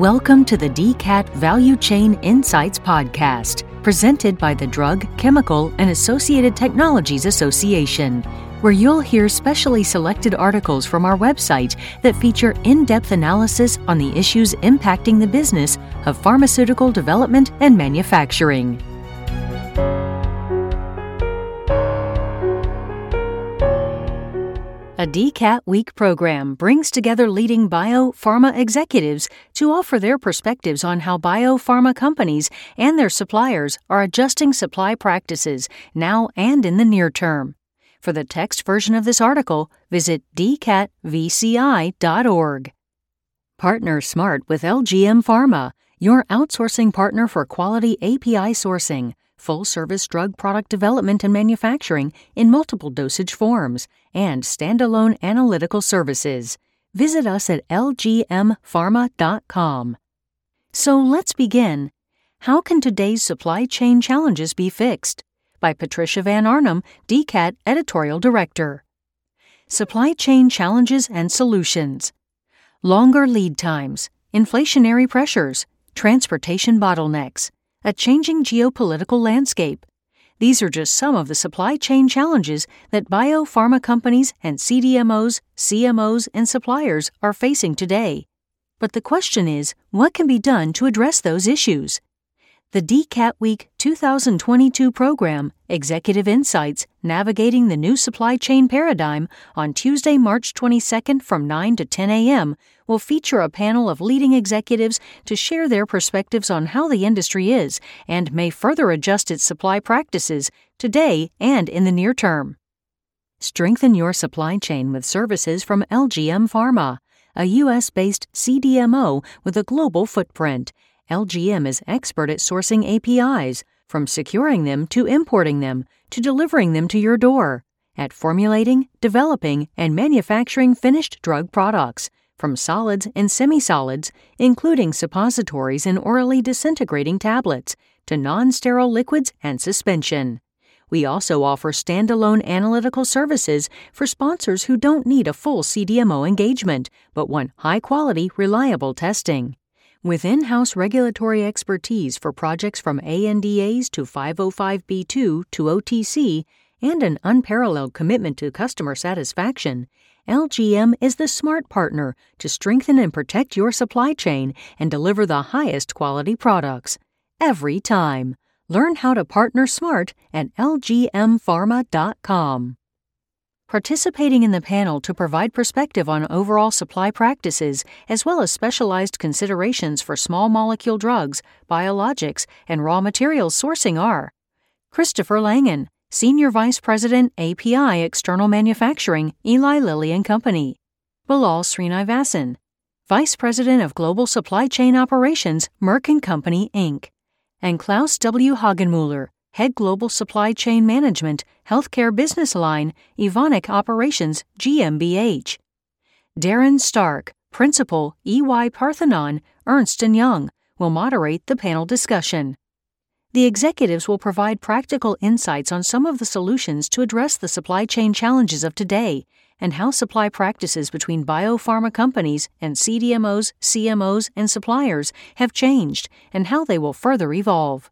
Welcome to the DCAT Value Chain Insights Podcast, presented by the Drug, Chemical, and Associated Technologies Association, where you'll hear specially selected articles from our website that feature in-depth analysis on the issues impacting the business of pharmaceutical development and manufacturing. A DCAT Week program brings together leading biopharma executives to offer their perspectives on how biopharma companies and their suppliers are adjusting supply practices now and in the near term. For the text version of this article, visit dcatVCI.org. Partner smart with LGM Pharma, your outsourcing partner for quality API sourcing, full-service drug product development and manufacturing in multiple dosage forms, and standalone analytical services. Visit us at lgmpharma.com. So let's begin. How can today's supply chain challenges be fixed? By Patricia Van Arnum, DCAT Editorial Director. Supply Chain Challenges and Solutions. Longer lead times, inflationary pressures, transportation bottlenecks, a changing geopolitical landscape. These are just some of the supply chain challenges that biopharma companies and CDMOs, CMOs, and suppliers are facing today. But the question is, what can be done to address those issues? The DCAT Week 2022 program, Executive Insights, Navigating the New Supply Chain Paradigm, on Tuesday, March 22nd from 9 to 10 a.m., will feature a panel of leading executives to share their perspectives on how the industry is and may further adjust its supply practices today and in the near term. Strengthen your supply chain with services from LGM Pharma, a U.S.-based CDMO with a global footprint. LGM is expert at sourcing APIs, from securing them to importing them to delivering them to your door, at formulating, developing, and manufacturing finished drug products, from solids and semi-solids, including suppositories and orally disintegrating tablets, to non-sterile liquids and suspension. We also offer standalone analytical services for sponsors who don't need a full CDMO engagement, but want high-quality, reliable testing. With in-house regulatory expertise for projects from ANDAs to 505B2 to OTC, and an unparalleled commitment to customer satisfaction, LGM is the smart partner to strengthen and protect your supply chain and deliver the highest quality products every time. Learn how to partner smart at lgmpharma.com. Participating in the panel to provide perspective on overall supply practices, as well as specialized considerations for small molecule drugs, biologics, and raw materials sourcing are Christopher Langen, Senior Vice President, API External Manufacturing, Eli Lilly and Company; Bilal Srinivasan, Vice President of Global Supply Chain Operations, Merck & Company, Inc.; and Klaus W. Hagenmuller, Head Global Supply Chain Management, Healthcare Business Line, Evonik Operations, GmbH; Darren Stark, Principal, EY Parthenon, Ernst & Young, will moderate the panel discussion. The executives will provide practical insights on some of the solutions to address the supply chain challenges of today and how supply practices between biopharma companies and CDMOs, CMOs, and suppliers have changed and how they will further evolve.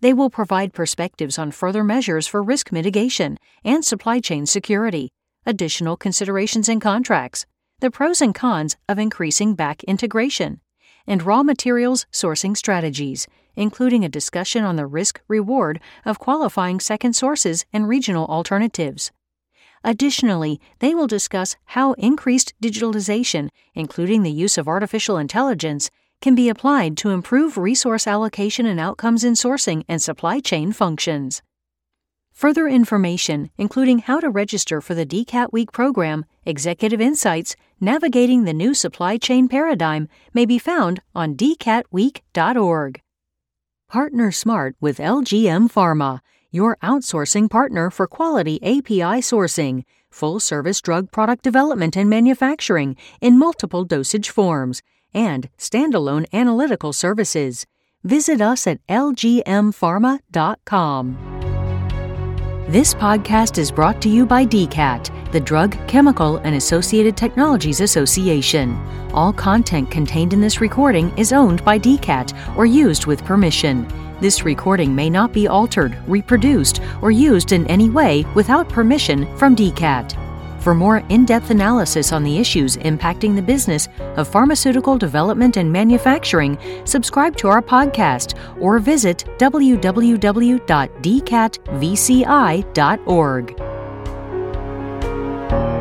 They will provide perspectives on further measures for risk mitigation and supply chain security, additional considerations in contracts, the pros and cons of increasing back integration, and raw materials sourcing strategies, including a discussion on the risk-reward of qualifying second sources and regional alternatives. Additionally, they will discuss how increased digitalization, including the use of artificial intelligence, can be applied to improve resource allocation and outcomes in sourcing and supply chain functions. Further information, including how to register for the DCAT Week program, Executive Insights, Navigating the New Supply Chain Paradigm, may be found on dcatweek.org. Partner smart with LGM Pharma, your outsourcing partner for quality API sourcing, full-service drug product development and manufacturing in multiple dosage forms, and standalone analytical services. Visit us at lgmpharma.com. This podcast is brought to you by DCAT, the Drug, Chemical, and Associated Technologies Association. All content contained in this recording is owned by DCAT or used with permission. This recording may not be altered, reproduced, or used in any way without permission from DCAT. For more in-depth analysis on the issues impacting the business of pharmaceutical development and manufacturing, subscribe to our podcast or visit www.dcatvci.org.